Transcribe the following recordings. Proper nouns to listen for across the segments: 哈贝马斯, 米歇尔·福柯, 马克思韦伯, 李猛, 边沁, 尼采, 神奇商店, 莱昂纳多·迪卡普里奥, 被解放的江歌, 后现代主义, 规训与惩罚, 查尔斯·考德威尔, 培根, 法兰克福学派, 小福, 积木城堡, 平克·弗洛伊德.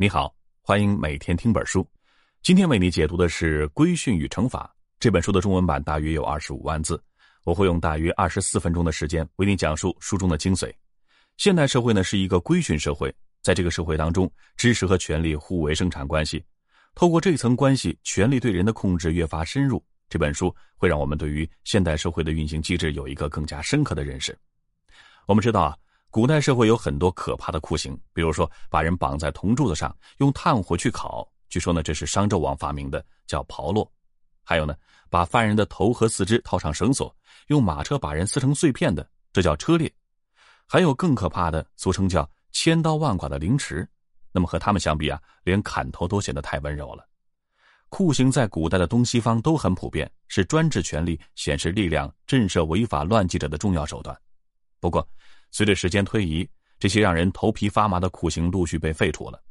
你好，欢迎每天听本书。今天为你解读的是《规训与惩罚》这本书的中文版，大约有25万字。我会用大约24分钟的时间为你讲述书中的精髓。现代社会呢是一个规训社会，在这个社会当中，知识和权力互为生产关系。透过这层关系，权力对人的控制越发深入。这本书会让我们对于现代社会的运行机制有一个更加深刻的认识。我们知道啊，古代社会有很多可怕的酷刑，比如说把人绑在铜柱子上，用炭火去烤，据说呢这是商纣王发明的，叫炮烙。还有呢，把犯人的头和四肢套上绳索，用马车把人撕成碎片的，这叫车裂。还有更可怕的，俗称叫千刀万剐的凌迟。那么和他们相比啊，连砍头都显得太温柔了。酷刑在古代的东西方都很普遍，是专制权力显示力量、震慑违法乱纪者的重要手段。不过随着时间推移，这些让人头皮发麻的酷刑陆续被废除了。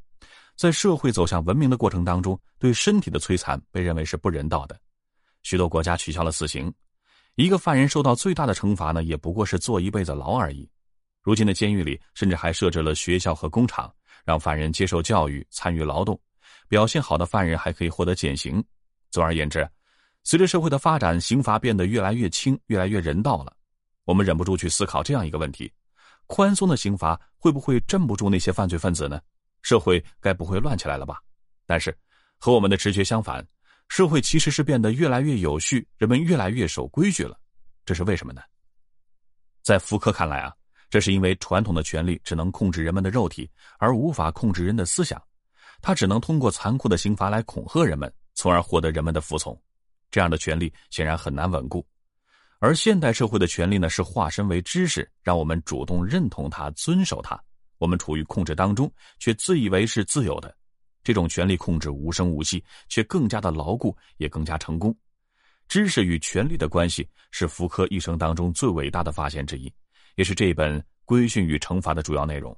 在社会走向文明的过程当中，对身体的摧残被认为是不人道的。许多国家取消了死刑，一个犯人受到最大的惩罚呢，也不过是坐一辈子牢而已。如今的监狱里甚至还设置了学校和工厂，让犯人接受教育、参与劳动，表现好的犯人还可以获得减刑。总而言之，随着社会的发展，刑罚变得越来越轻、越来越人道了。我们忍不住去思考这样一个问题：宽松的刑罚会不会镇不住那些犯罪分子呢？社会该不会乱起来了吧？但是和我们的直觉相反，社会其实是变得越来越有序，人们越来越守规矩了。这是为什么呢？在福柯看来啊，这是因为传统的权力只能控制人们的肉体，而无法控制人的思想。它只能通过残酷的刑罚来恐吓人们，从而获得人们的服从。这样的权力显然很难稳固。而现代社会的权力呢，是化身为知识，让我们主动认同它、遵守它。我们处于控制当中，却自以为是自由的。这种权力控制无声无息，却更加的牢固，也更加成功。知识与权力的关系是福柯一生当中最伟大的发现之一，也是这本《规训与惩罚》的主要内容。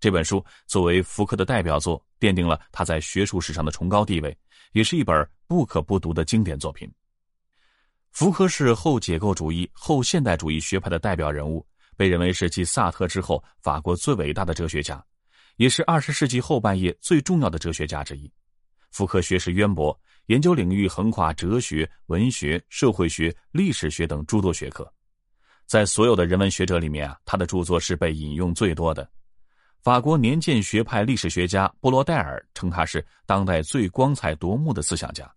这本书作为福柯的代表作，奠定了他在学术史上的崇高地位，也是一本不可不读的经典作品。福柯是后解构主义、后现代主义学派的代表人物，被认为是继萨特之后法国最伟大的哲学家，也是20世纪后半叶最重要的哲学家之一。福柯学识渊博，研究领域横跨哲学、文学、社会学、历史学等诸多学科。在所有的人文学者里面啊，他的著作是被引用最多的。法国年鉴学派历史学家波罗代尔称他是当代最光彩夺目的思想家。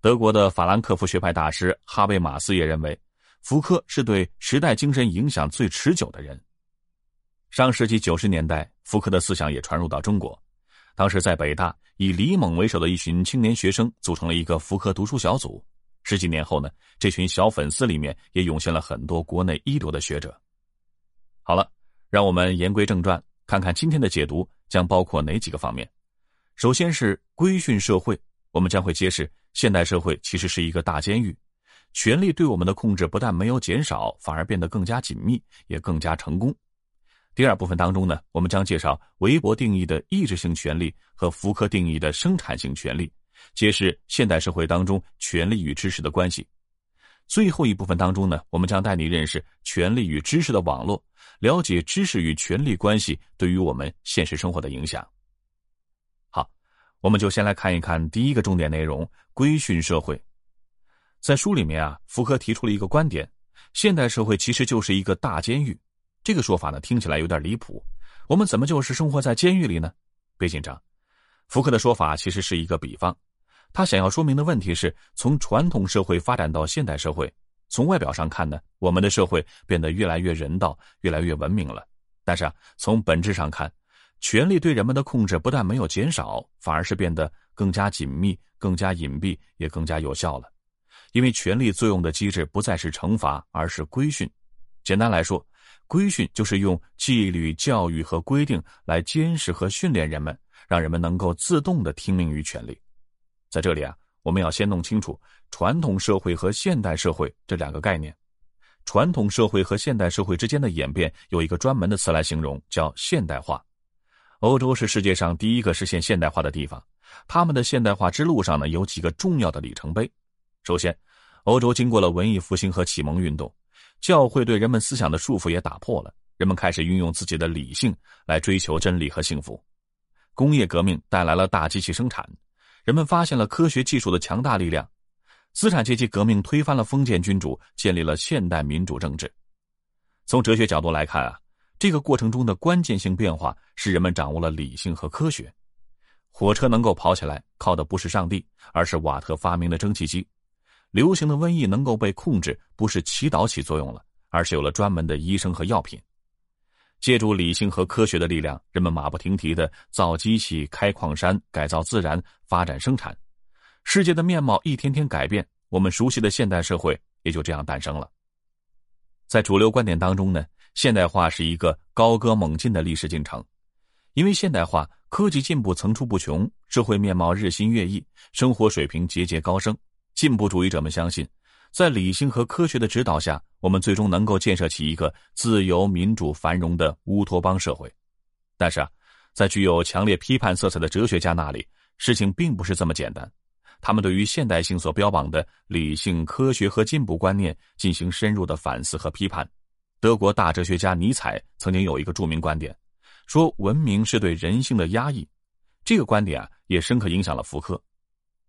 德国的法兰克福学派大师哈贝马斯也认为，福柯是对时代精神影响最持久的人。上世纪90年代，福柯的思想也传入到中国。当时在北大，以李猛为首的一群青年学生组成了一个福柯读书小组。十几年后呢，这群小粉丝里面也涌现了很多国内一流的学者。好了，让我们言归正传，看看今天的解读将包括哪几个方面。首先是规训社会，我们将会揭示现代社会其实是一个大监狱，权力对我们的控制不但没有减少，反而变得更加紧密，也更加成功。第二部分当中呢，我们将介绍韦伯定义的意志性权利和福柯定义的生产性权利，揭示现代社会当中权力与知识的关系。最后一部分当中呢，我们将带你认识权力与知识的网络，了解知识与权力关系对于我们现实生活的影响。我们就先来看一看第一个重点内容：规训社会。在书里面啊，福柯提出了一个观点：现代社会其实就是一个大监狱。这个说法呢，听起来有点离谱。我们怎么就是生活在监狱里呢？别紧张，福柯的说法其实是一个比方。他想要说明的问题是，从传统社会发展到现代社会，从外表上看呢，我们的社会变得越来越人道、越来越文明了。但是啊，从本质上看，权力对人们的控制不但没有减少，反而是变得更加紧密、更加隐蔽，也更加有效了。因为权力作用的机制不再是惩罚，而是规训。简单来说，规训就是用纪律、教育和规定来监视和训练人们，让人们能够自动地听命于权力。在这里啊，我们要先弄清楚传统社会和现代社会这两个概念。传统社会和现代社会之间的演变有一个专门的词来形容，叫现代化。欧洲是世界上第一个实现现代化的地方，他们的现代化之路上呢，有几个重要的里程碑。首先，欧洲经过了文艺复兴和启蒙运动，教会对人们思想的束缚也打破了，人们开始运用自己的理性来追求真理和幸福。工业革命带来了大机器生产，人们发现了科学技术的强大力量。资产阶级革命推翻了封建君主，建立了现代民主政治。从哲学角度来看啊，这个过程中的关键性变化是人们掌握了理性和科学。火车能够跑起来，靠的不是上帝，而是瓦特发明的蒸汽机。流行的瘟疫能够被控制，不是祈祷起作用了，而是有了专门的医生和药品。借助理性和科学的力量，人们马不停蹄地造机器、开矿山、改造自然、发展生产。世界的面貌一天天改变，我们熟悉的现代社会也就这样诞生了。在主流观点当中呢，现代化是一个高歌猛进的历史进程。因为现代化，科技进步层出不穷，社会面貌日新月异，生活水平节节高升。进步主义者们相信，在理性和科学的指导下，我们最终能够建设起一个自由、民主、繁荣的乌托邦社会。但是啊，在具有强烈批判色彩的哲学家那里，事情并不是这么简单。他们对于现代性所标榜的理性、科学和进步观念进行深入的反思和批判。德国大哲学家尼采曾经有一个著名观点，说文明是对人性的压抑。这个观点啊，也深刻影响了福柯。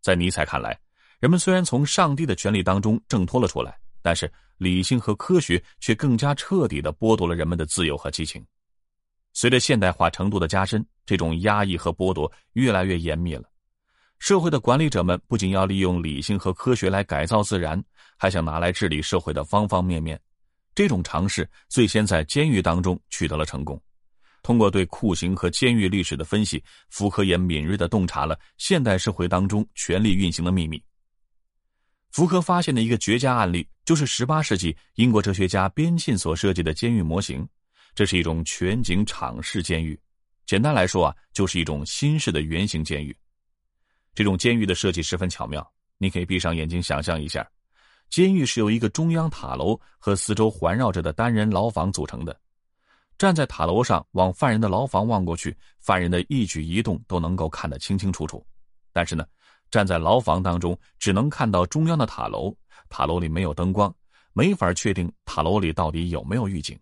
在尼采看来，人们虽然从上帝的权力当中挣脱了出来，但是理性和科学却更加彻底地剥夺了人们的自由和激情。随着现代化程度的加深，这种压抑和剥夺越来越严密了。社会的管理者们不仅要利用理性和科学来改造自然，还想拿来治理社会的方方面面。这种尝试最先在监狱当中取得了成功。通过对酷刑和监狱历史的分析，福柯也敏锐地洞察了现代社会当中权力运行的秘密。福柯发现的一个绝佳案例就是18世纪英国哲学家边沁所设计的监狱模型。这是一种全景场式监狱，简单来说啊，就是一种新式的圆形监狱。这种监狱的设计十分巧妙，你可以闭上眼睛想象一下，监狱是由一个中央塔楼和四周环绕着的单人牢房组成的。站在塔楼上往犯人的牢房望过去，犯人的一举一动都能够看得清清楚楚。但是呢，站在牢房当中只能看到中央的塔楼，塔楼里没有灯光，没法确定塔楼里到底有没有狱警。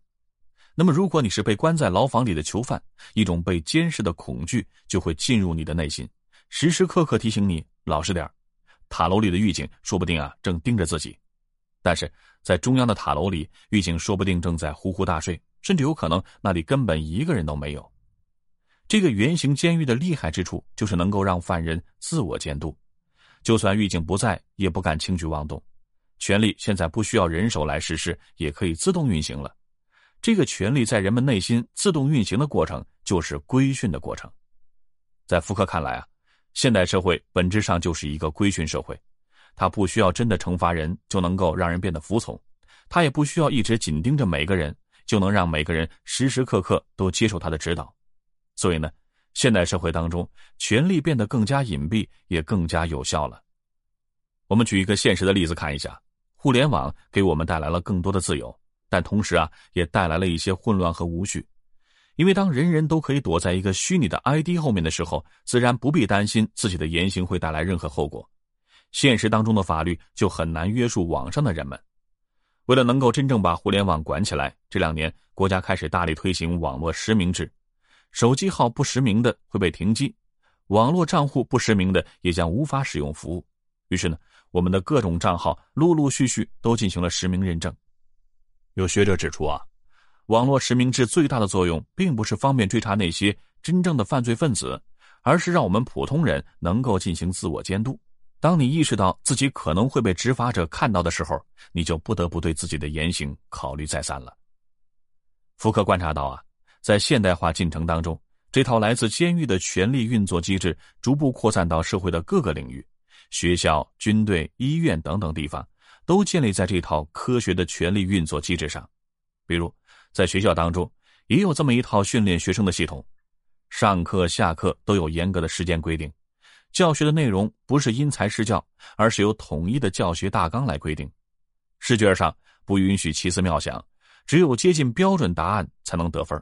那么如果你是被关在牢房里的囚犯，一种被监视的恐惧就会进入你的内心，时时刻刻提醒你老实点，塔楼里的狱警说不定啊正盯着自己。但是在中央的塔楼里，狱警说不定正在呼呼大睡，甚至有可能那里根本一个人都没有。这个圆形监狱的厉害之处就是能够让犯人自我监督，就算狱警不在也不敢轻举妄动。权力现在不需要人手来实施，也可以自动运行了。这个权力在人们内心自动运行的过程就是规训的过程。在福柯看来啊，现代社会本质上就是一个规训社会，它不需要真的惩罚人就能够让人变得服从，它也不需要一直紧盯着每个人就能让每个人时时刻刻都接受他的指导。所以呢，现代社会当中权力变得更加隐蔽，也更加有效了。我们举一个现实的例子看一下，互联网给我们带来了更多的自由，但同时啊，也带来了一些混乱和无序。因为当人人都可以躲在一个虚拟的 ID 后面的时候，自然不必担心自己的言行会带来任何后果。现实当中的法律就很难约束网上的人们。为了能够真正把互联网管起来，这2年国家开始大力推行网络实名制。手机号不实名的会被停机，网络账户不实名的也将无法使用服务。于是呢，我们的各种账号陆陆续续都进行了实名认证。有学者指出啊，网络实名制最大的作用并不是方便追查那些真正的犯罪分子，而是让我们普通人能够进行自我监督。当你意识到自己可能会被执法者看到的时候，你就不得不对自己的言行考虑再三了。福柯观察到啊，在现代化进程当中，这套来自监狱的权力运作机制逐步扩散到社会的各个领域，学校、军队、医院等等地方都建立在这套科学的权力运作机制上。比如在学校当中也有这么一套训练学生的系统，上课下课都有严格的时间规定，教学的内容不是因材施教，而是由统一的教学大纲来规定。试卷上不允许奇思妙想，只有接近标准答案才能得分。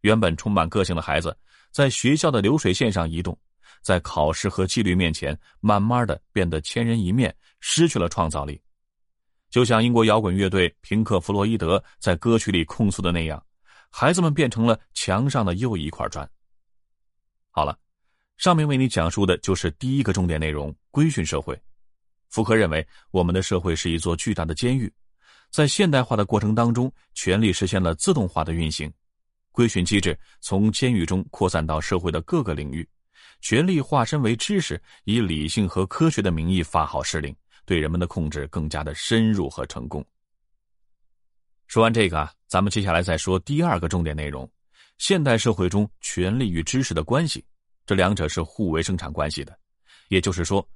原本充满个性的孩子在学校的流水线上移动，在考试和纪律面前慢慢的变得千人一面，失去了创造力。就像英国摇滚乐队平克·弗洛伊德在歌曲里控诉的那样，孩子们变成了墙上的又一块砖。好了，上面为你讲述的就是第一个重点内容：规训社会。福柯认为，我们的社会是一座巨大的监狱，在现代化的过程当中，权力实现了自动化的运行。规训机制从监狱中扩散到社会的各个领域，权力化身为知识，以理性和科学的名义发号施令，对人们的控制更加的深入和成功。说完这个啊，咱们接下来再说第二个重点内容：现代社会中权力与知识的关系。这两者是互为生产关系的，也就是说，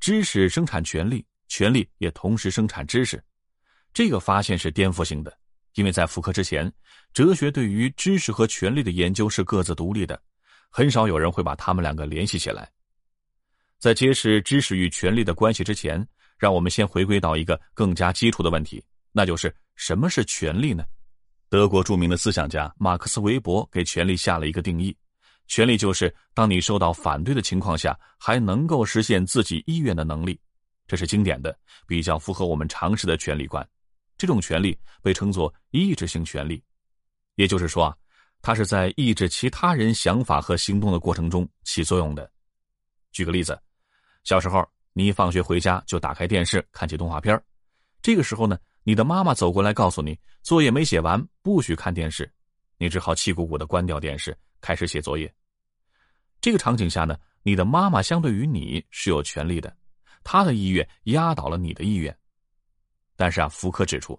知识生产权力，权力也同时生产知识。这个发现是颠覆性的，因为在福柯之前，哲学对于知识和权力的研究是各自独立的，很少有人会把他们两个联系起来。在揭示知识与权力的关系之前，让我们先回归到一个更加基础的问题，那就是什么是权力呢？德国著名的思想家马克思韦伯给权力下了一个定义。权力就是当你受到反对的情况下，还能够实现自己意愿的能力。这是经典的，比较符合我们常识的权力观。这种权力被称作抑制性权力，也就是说啊，它是在抑制其他人想法和行动的过程中起作用的。举个例子，小时候你一放学回家就打开电视看起动画片，这个时候呢，你的妈妈走过来告诉你，作业没写完，不许看电视，你只好气鼓鼓地关掉电视，开始写作业。这个场景下呢，你的妈妈相对于你是有权利的，她的意愿压倒了你的意愿。但是啊，福柯指出，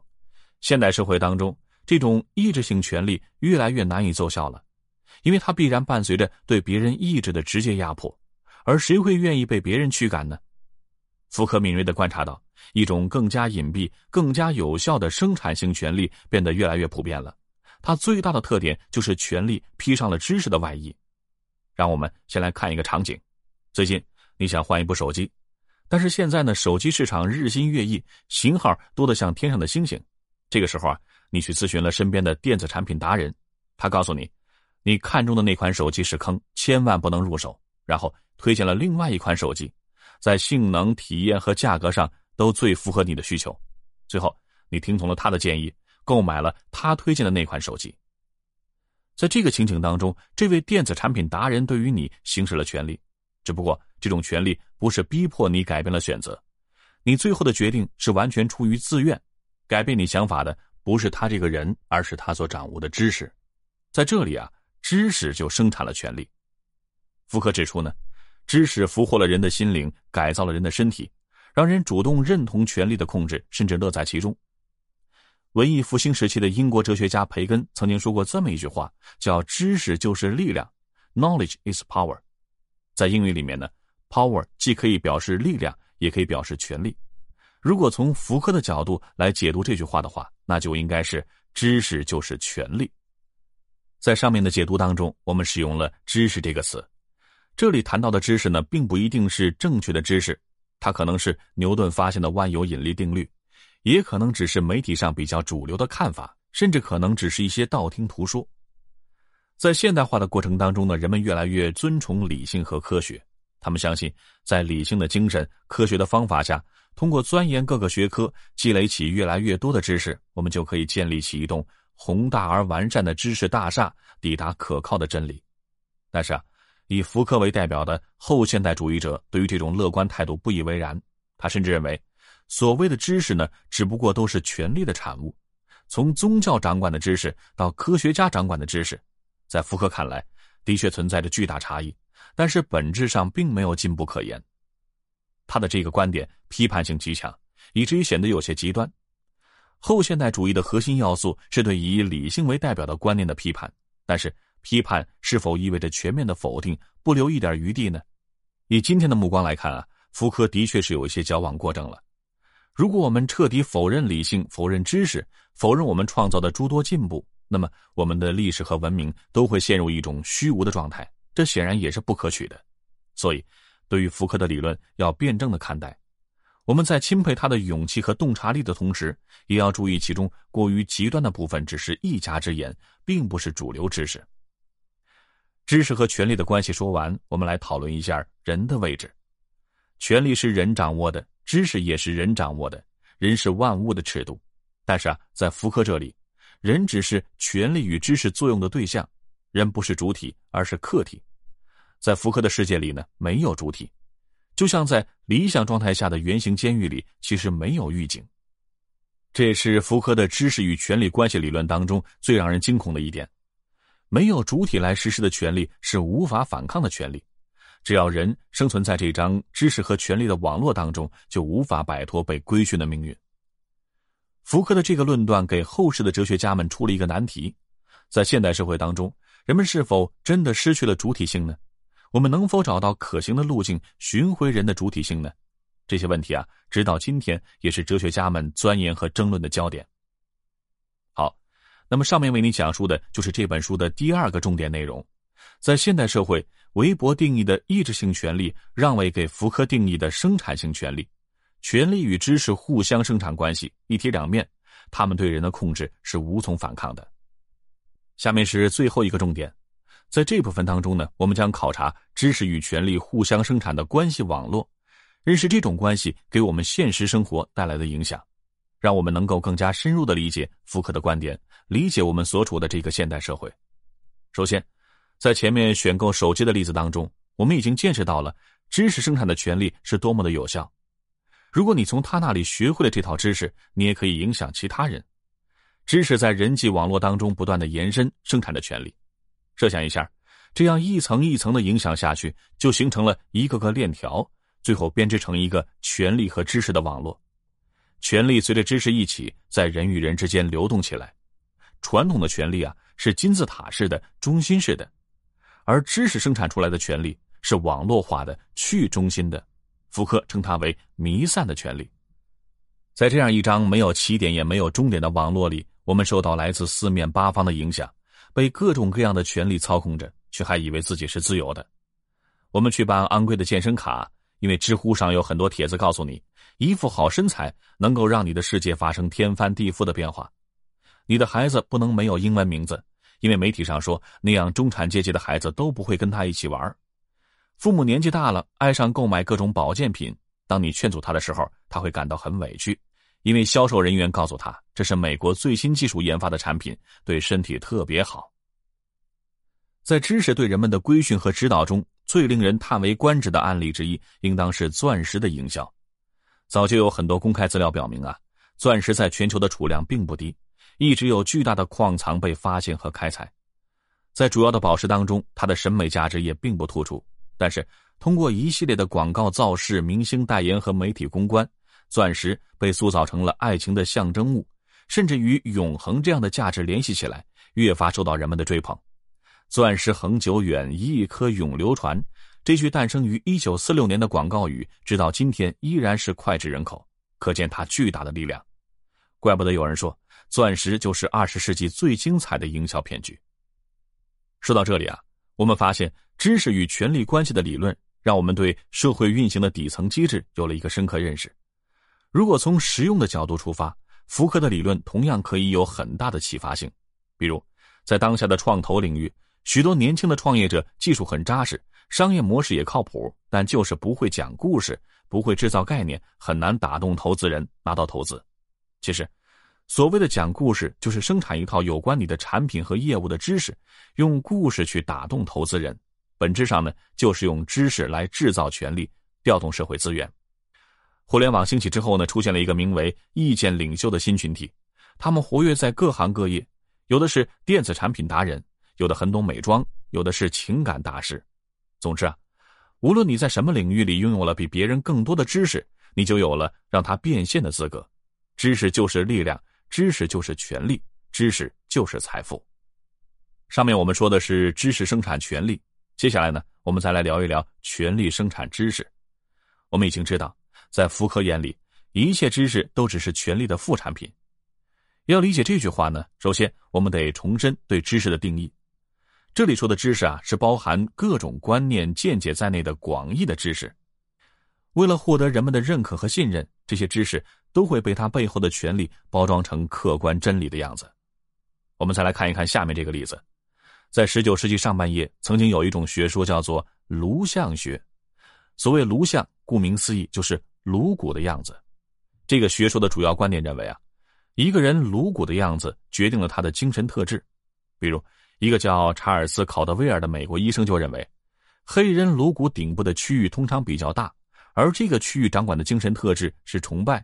现代社会当中，这种抑制性权利越来越难以奏效了，因为它必然伴随着对别人意志的直接压迫，而谁会愿意被别人驱赶呢？福柯敏锐地观察到，一种更加隐蔽、更加有效的生产性权利变得越来越普遍了。它最大的特点就是权力披上了知识的外衣。让我们先来看一个场景，最近你想换一部手机，但是现在呢，手机市场日新月异，型号多得像天上的星星。这个时候啊，你去咨询了身边的电子产品达人，他告诉你，你看中的那款手机是坑，千万不能入手，然后推荐了另外一款手机，在性能、体验和价格上都最符合你的需求。最后你听从了他的建议，购买了他推荐的那款手机。在这个情景当中，这位电子产品达人对于你行使了权利，只不过这种权利不是逼迫你改变了选择，你最后的决定是完全出于自愿，改变你想法的不是他这个人，而是他所掌握的知识。在这里啊，知识就生产了权利。福柯指出呢，知识俘获了人的心灵，改造了人的身体，让人主动认同权力的控制，甚至乐在其中。文艺复兴时期的英国哲学家培根曾经说过这么一句话，叫知识就是力量 ,knowledge is power。在英语里面呢， power 既可以表示力量，也可以表示权力。如果从福柯的角度来解读这句话的话，那就应该是知识就是权力。在上面的解读当中，我们使用了知识这个词。这里谈到的知识呢，并不一定是正确的知识，它可能是牛顿发现的万有引力定律，也可能只是媒体上比较主流的看法，甚至可能只是一些道听途说。在现代化的过程当中呢，人们越来越尊崇理性和科学，他们相信在理性的精神、科学的方法下，通过钻研各个学科，积累起越来越多的知识，我们就可以建立起一栋宏大而完善的知识大厦，抵达可靠的真理。但是啊，以福柯为代表的后现代主义者对于这种乐观态度不以为然，他甚至认为所谓的知识呢，只不过都是权力的产物，从宗教掌管的知识到科学家掌管的知识，在福柯看来，的确存在着巨大差异，但是本质上并没有进步可言。他的这个观点批判性极强，以至于显得有些极端。后现代主义的核心要素是对以理性为代表的观念的批判，但是批判是否意味着全面的否定，不留一点余地呢？以今天的目光来看啊，福柯的确是有一些矫枉过正了。如果我们彻底否认理性，否认知识，否认我们创造的诸多进步，那么我们的历史和文明都会陷入一种虚无的状态，这显然也是不可取的。所以，对于福柯的理论要辩证的看待。我们在钦佩他的勇气和洞察力的同时，也要注意其中过于极端的部分只是一家之言，并不是主流知识。知识和权力的关系说完，我们来讨论一下人的位置。权力是人掌握的，知识也是人掌握的，人是万物的尺度。但是啊，在福柯这里，人只是权力与知识作用的对象，人不是主体，而是客体。在福柯的世界里呢，没有主体，就像在理想状态下的圆形监狱里，其实没有狱警。这也是福柯的知识与权力关系理论当中最让人惊恐的一点。没有主体来实施的权利是无法反抗的权利，只要人生存在这张知识和权力的网络当中，就无法摆脱被规训的命运。福柯的这个论断给后世的哲学家们出了一个难题，在现代社会当中，人们是否真的失去了主体性呢？我们能否找到可行的路径寻回人的主体性呢？这些问题啊，直到今天也是哲学家们钻研和争论的焦点。好，那么上面为你讲述的就是这本书的第二个重点内容，在现代社会，韦伯定义的意志性权利让位给福柯定义的生产性权利。权力与知识互相生产关系，一体两面，他们对人的控制是无从反抗的。下面是最后一个重点，在这部分当中呢，我们将考察知识与权力互相生产的关系网络，认识这种关系给我们现实生活带来的影响，让我们能够更加深入地理解福柯的观点，理解我们所处的这个现代社会。首先，在前面选购手机的例子当中，我们已经见识到了知识生产的权利是多么的有效。如果你从他那里学会了这套知识，你也可以影响其他人。知识在人际网络当中不断的延伸生产的权利。设想一下，这样一层一层的影响下去，就形成了一个个链条，最后编织成一个权力和知识的网络。权力随着知识一起在人与人之间流动起来。传统的权力啊，是金字塔式的、中心式的，而知识生产出来的权力是网络化的、去中心的。福柯称它为弥散的权利。在这样一张没有起点也没有终点的网络里，我们受到来自四面八方的影响，被各种各样的权利操控着，却还以为自己是自由的。我们去办昂贵的健身卡，因为知乎上有很多帖子告诉你，一副好身材能够让你的世界发生天翻地覆的变化。你的孩子不能没有英文名字，因为媒体上说那样中产阶级的孩子都不会跟他一起玩。父母年纪大了，爱上购买各种保健品，当你劝阻他的时候，他会感到很委屈，因为销售人员告诉他，这是美国最新技术研发的产品，对身体特别好。在知识对人们的规训和指导中，最令人叹为观止的案例之一，应当是钻石的营销。早就有很多公开资料表明啊，钻石在全球的储量并不低，一直有巨大的矿藏被发现和开采。在主要的宝石当中，它的审美价值也并不突出。但是通过一系列的广告造势、明星代言和媒体公关，钻石被塑造成了爱情的象征物，甚至与永恒这样的价值联系起来，越发受到人们的追捧。钻石恒久远，一颗永流传，这句诞生于1946年的广告语，直到今天依然是脍炙人口，可见它巨大的力量。怪不得有人说，钻石就是20世纪最精彩的营销骗局。说到这里啊，我们发现知识与权力关系的理论让我们对社会运行的底层机制有了一个深刻认识。如果从实用的角度出发，福柯的理论同样可以有很大的启发性。比如在当下的创投领域，许多年轻的创业者技术很扎实，商业模式也靠谱，但就是不会讲故事，不会制造概念，很难打动投资人拿到投资。其实所谓的讲故事，就是生产一套有关你的产品和业务的知识，用故事去打动投资人。本质上呢，就是用知识来制造权力，调动社会资源。互联网兴起之后呢，出现了一个名为意见领袖的新群体，他们活跃在各行各业，有的是电子产品达人，有的很懂美妆，有的是情感大师。总之啊，无论你在什么领域里拥有了比别人更多的知识，你就有了让它变现的资格。知识就是力量，知识就是权利，知识就是财富。上面我们说的是知识生产权利，接下来呢，我们再来聊一聊权利生产知识。我们已经知道，在福柯眼里，一切知识都只是权利的副产品。要理解这句话呢，首先我们得重申对知识的定义。这里说的知识啊，是包含各种观念、见解在内的广义的知识。为了获得人们的认可和信任，这些知识都会被它背后的权利包装成客观真理的样子。我们再来看一看下面这个例子。在19世纪上半叶，曾经有一种学说叫做颅相学。所谓颅相，顾名思义就是颅骨的样子。这个学说的主要观点认为啊，一个人颅骨的样子决定了他的精神特质。比如一个叫查尔斯·考德威尔的美国医生就认为，黑人颅骨顶部的区域通常比较大，而这个区域掌管的精神特质是崇拜。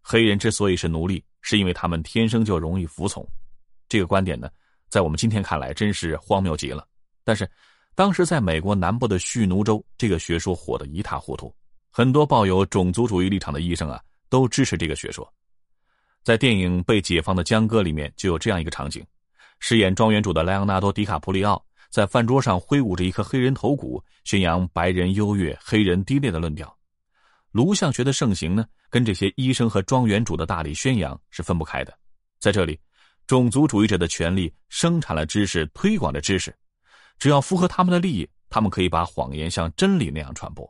黑人之所以是奴隶，是因为他们天生就容易服从。这个观点呢，在我们今天看来真是荒谬极了。但是，当时在美国南部的蓄奴州，这个学说火得一塌糊涂。很多抱有种族主义立场的医生啊，都支持这个学说。在电影《被解放的江歌》里面就有这样一个场景，饰演庄园主的莱昂纳多·迪卡普里奥在饭桌上挥舞着一颗黑人头骨，宣扬白人优越、黑人低劣的论调。颅相学的盛行呢，跟这些医生和庄园主的大力宣扬是分不开的。在这里，种族主义者的权利生产了知识，推广着知识，只要符合他们的利益，他们可以把谎言像真理那样传播。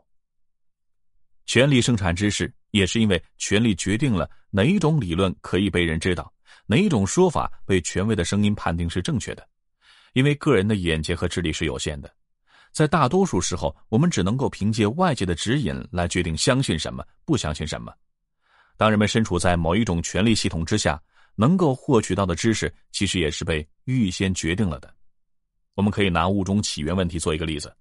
权力生产知识，也是因为权力决定了哪一种理论可以被人知道，哪一种说法被权威的声音判定是正确的。因为个人的眼界和智力是有限的，在大多数时候，我们只能够凭借外界的指引来决定相信什么，不相信什么。当人们身处在某一种权力系统之下，能够获取到的知识其实也是被预先决定了的。我们可以拿物种起源问题做一个例子。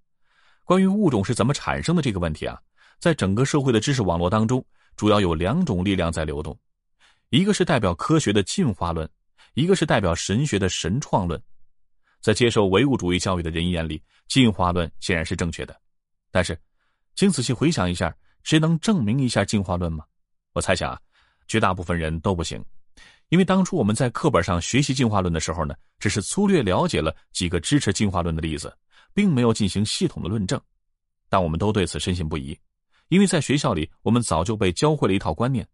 关于物种是怎么产生的这个问题啊，在整个社会的知识网络当中，主要有两种力量在流动，一个是代表科学的进化论，一个是代表神学的神创论。在接受唯物主义教育的人眼里，进化论显然是正确的。但是，请仔细回想一下，谁能证明一下进化论吗？我猜想啊，绝大部分人都不行。因为当初我们在课本上学习进化论的时候呢，只是粗略了解了几个支持进化论的例子，并没有进行系统的论证。但我们都对此深信不疑，因为在学校里，我们早就被教会了一套观念：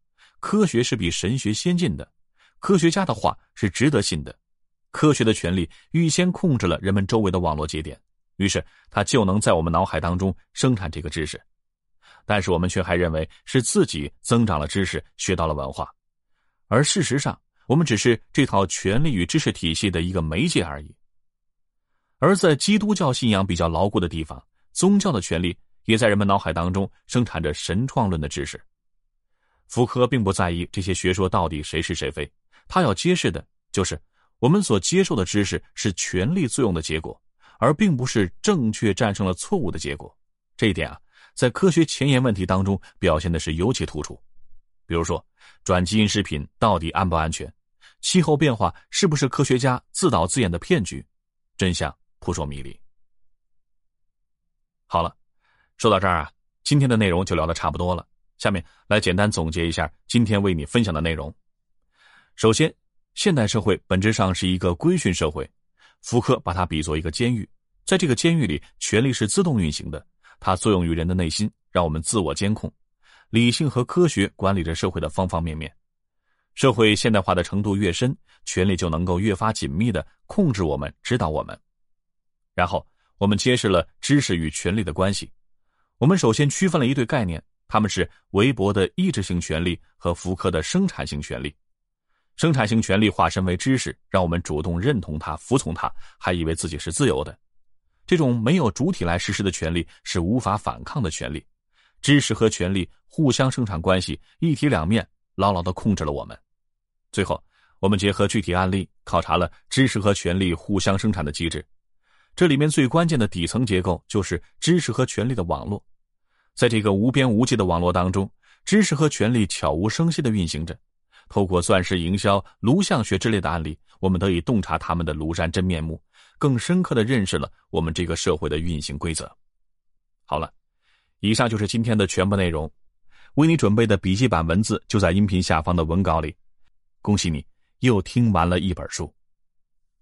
科学是比神学先进的，科学家的话是值得信的。科学的权利预先控制了人们周围的网络节点，于是它就能在我们脑海当中生产这个知识。但是我们却还认为是自己增长了知识，学到了文化。而事实上，我们只是这套权力与知识体系的一个媒介而已。而在基督教信仰比较牢固的地方，宗教的权利也在人们脑海当中生产着神创论的知识。福柯并不在意这些学说到底谁是谁非，他要揭示的就是我们所接受的知识是权力作用的结果，而并不是正确战胜了错误的结果。这一点啊，在科学前沿问题当中表现的是尤其突出。比如说，转基因食品到底安不安全？气候变化是不是科学家自导自演的骗局？真相扑朔迷离。好了，说到这儿啊，今天的内容就聊得差不多了。下面来简单总结一下今天为你分享的内容。首先，现代社会本质上是一个规训社会，福柯把它比作一个监狱，在这个监狱里，权力是自动运行的，它作用于人的内心，让我们自我监控。理性和科学管理着社会的方方面面。社会现代化的程度越深，权力就能够越发紧密地控制我们，指导我们。然后，我们揭示了知识与权力的关系。我们首先区分了一对概念，它们是韦伯的意志性权利和福柯的生产性权利。生产性权利化身为知识，让我们主动认同它、服从它，还以为自己是自由的。这种没有主体来实施的权利是无法反抗的权利。知识和权力互相生产关系，一体两面，牢牢地控制了我们。最后，我们结合具体案例，考察了知识和权力互相生产的机制。这里面最关键的底层结构就是知识和权力的网络。在这个无边无际的网络当中，知识和权力悄无声息地运行着。透过钻石营销、颅相学之类的案例，我们得以洞察他们的庐山真面目，更深刻地认识了我们这个社会的运行规则。好了，以上就是今天的全部内容，为你准备的笔记版文字就在音频下方的文稿里。恭喜你，又听完了一本书。